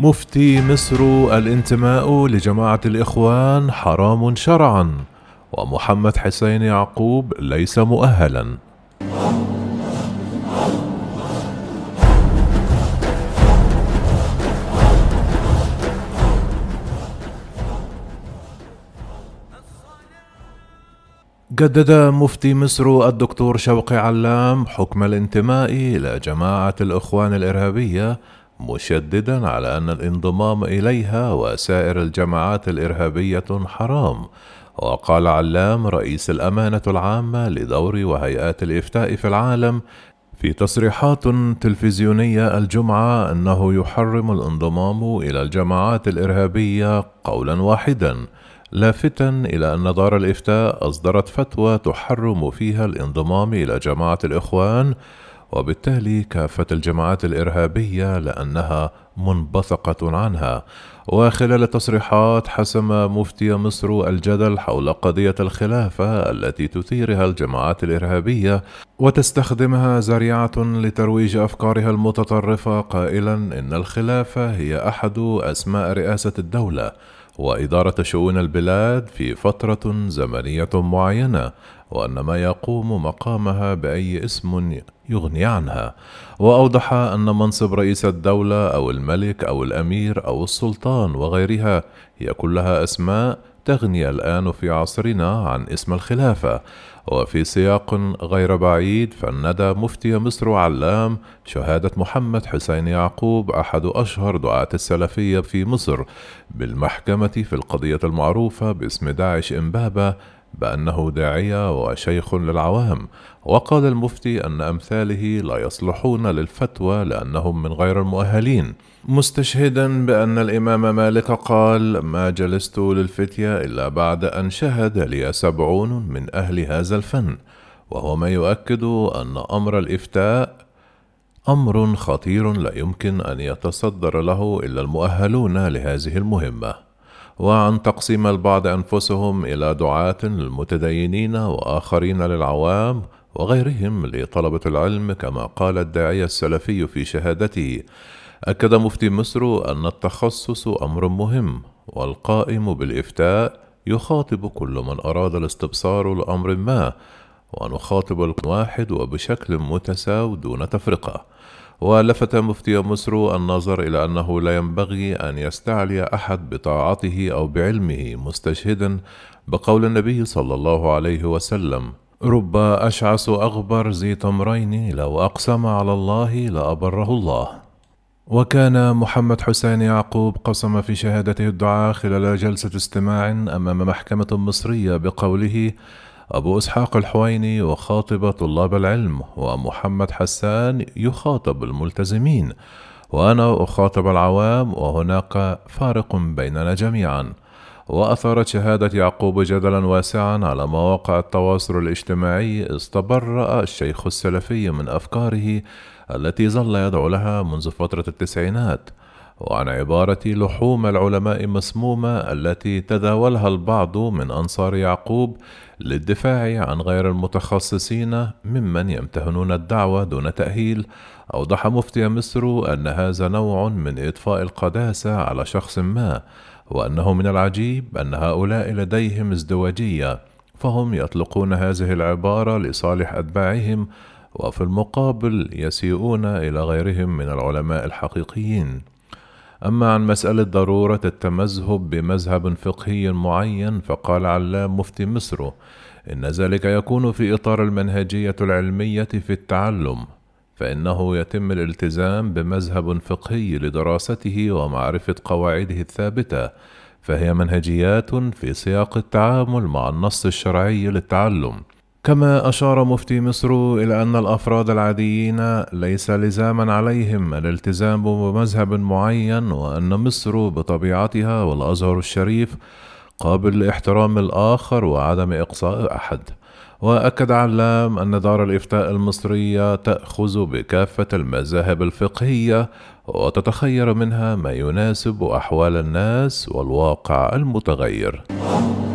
مفتي مصر الانتماء لجماعة الإخوان حرام شرعا، ومحمد حسين يعقوب ليس مؤهلا. جدد مفتي مصر الدكتور شوقي علام حكم الانتماء إلى جماعة الإخوان الإرهابية، مشددا على أن الانضمام إليها وسائر الجماعات الإرهابية حرام. وقال علام رئيس الأمانة العامة لدور وهيئات الإفتاء في العالم في تصريحات تلفزيونية الجمعة أنه يحرم الانضمام إلى الجماعات الإرهابية قولا واحدا، لافتا إلى أن دار الإفتاء أصدرت فتوى تحرم فيها الانضمام إلى جماعة الإخوان وبالتالي كافة الجماعات الإرهابية لأنها منبثقة عنها. وخلال التصريحات حسم مفتي مصر الجدل حول قضية الخلافة التي تثيرها الجماعات الإرهابية وتستخدمها ذريعة لترويج أفكارها المتطرفة، قائلا إن الخلافة هي أحد أسماء رئاسة الدولة وإدارة شؤون البلاد في فترة زمنية معينة، وأن ما يقوم مقامها بأي اسم يغني عنها. وأوضح أن منصب رئيس الدولة أو الملك أو الأمير أو السلطان وغيرها هي كلها أسماء تغني الآن في عصرنا عن اسم الخلافة. وفي سياق غير بعيد فندى مفتي مصر علام شهادة محمد حسين يعقوب أحد أشهر دعاة السلفية في مصر بالمحكمة في القضية المعروفة باسم داعش إمبابة بأنه داعية وشيخ للعوام. وقال المفتي أن أمثاله لا يصلحون للفتوى لأنهم من غير المؤهلين، مستشهدا بأن الإمام مالك قال: ما جلست للفتية إلا بعد أن شهد لي 70 من أهل هذا الفن، وهو ما يؤكد أن أمر الإفتاء أمر خطير لا يمكن أن يتصدر له إلا المؤهلون لهذه المهمة. وعن تقسيم البعض أنفسهم إلى دعاة للمتدينين وآخرين للعوام وغيرهم لطلبة العلم كما قال الداعية السلفي في شهادته. أكد مفتي مصر أن التخصص أمر مهم، والقائم بالإفتاء يخاطب كل من أراد الاستبصار لأمر ما، ونخاطب الواحد وبشكل متساو دون تفرقة. ولفت مفتي مصر النظر إلى أنه لا ينبغي أن يستعلي أحد بطاعته أو بعلمه، مستشهدا بقول النبي صلى الله عليه وسلم: رب أشعث أغبر ذي طمرين لو أقسم على الله لأبره الله. وكان محمد حسين يعقوب قسم في شهادته الدعاء خلال جلسة استماع أمام محكمة مصرية بقوله: أبو إسحاق الحويني وخاطب طلاب العلم، ومحمد حسان يخاطب الملتزمين، وأنا أخاطب العوام، وهناك فارق بيننا جميعا. وأثارت شهادة يعقوب جدلا واسعا على مواقع التواصل الاجتماعي، استبرأ الشيخ السلفي من أفكاره التي ظل يدعو لها منذ فترة التسعينات، وعن عبارة لحوم العلماء مسمومة التي تداولها البعض من أنصار يعقوب للدفاع عن غير المتخصصين ممن يمتهنون الدعوة دون تأهيل. أوضح مفتي مصر أن هذا نوع من إطفاء القداسة على شخص ما، وأنه من العجيب أن هؤلاء لديهم ازدواجية، فهم يطلقون هذه العبارة لصالح أتباعهم، وفي المقابل يسيئون إلى غيرهم من العلماء الحقيقيين. أما عن مسألة ضرورة التمذهب بمذهب فقهي معين، فقال علام مفتي مصر إن ذلك يكون في إطار المنهجية العلمية في التعلم، فإنه يتم الالتزام بمذهب فقهي لدراسته ومعرفة قواعده الثابتة، فهي منهجيات في سياق التعامل مع النص الشرعي للتعلم. كما أشار مفتي مصر إلى أن الأفراد العاديين ليس لزاما عليهم الالتزام بمذهب معين، وأن مصر بطبيعتها والأزهر الشريف قابل لاحترام الآخر وعدم إقصاء أحد. وأكد علام أن دار الإفتاء المصرية تأخذ بكافة المذاهب الفقهية وتتخير منها ما يناسب أحوال الناس والواقع المتغير.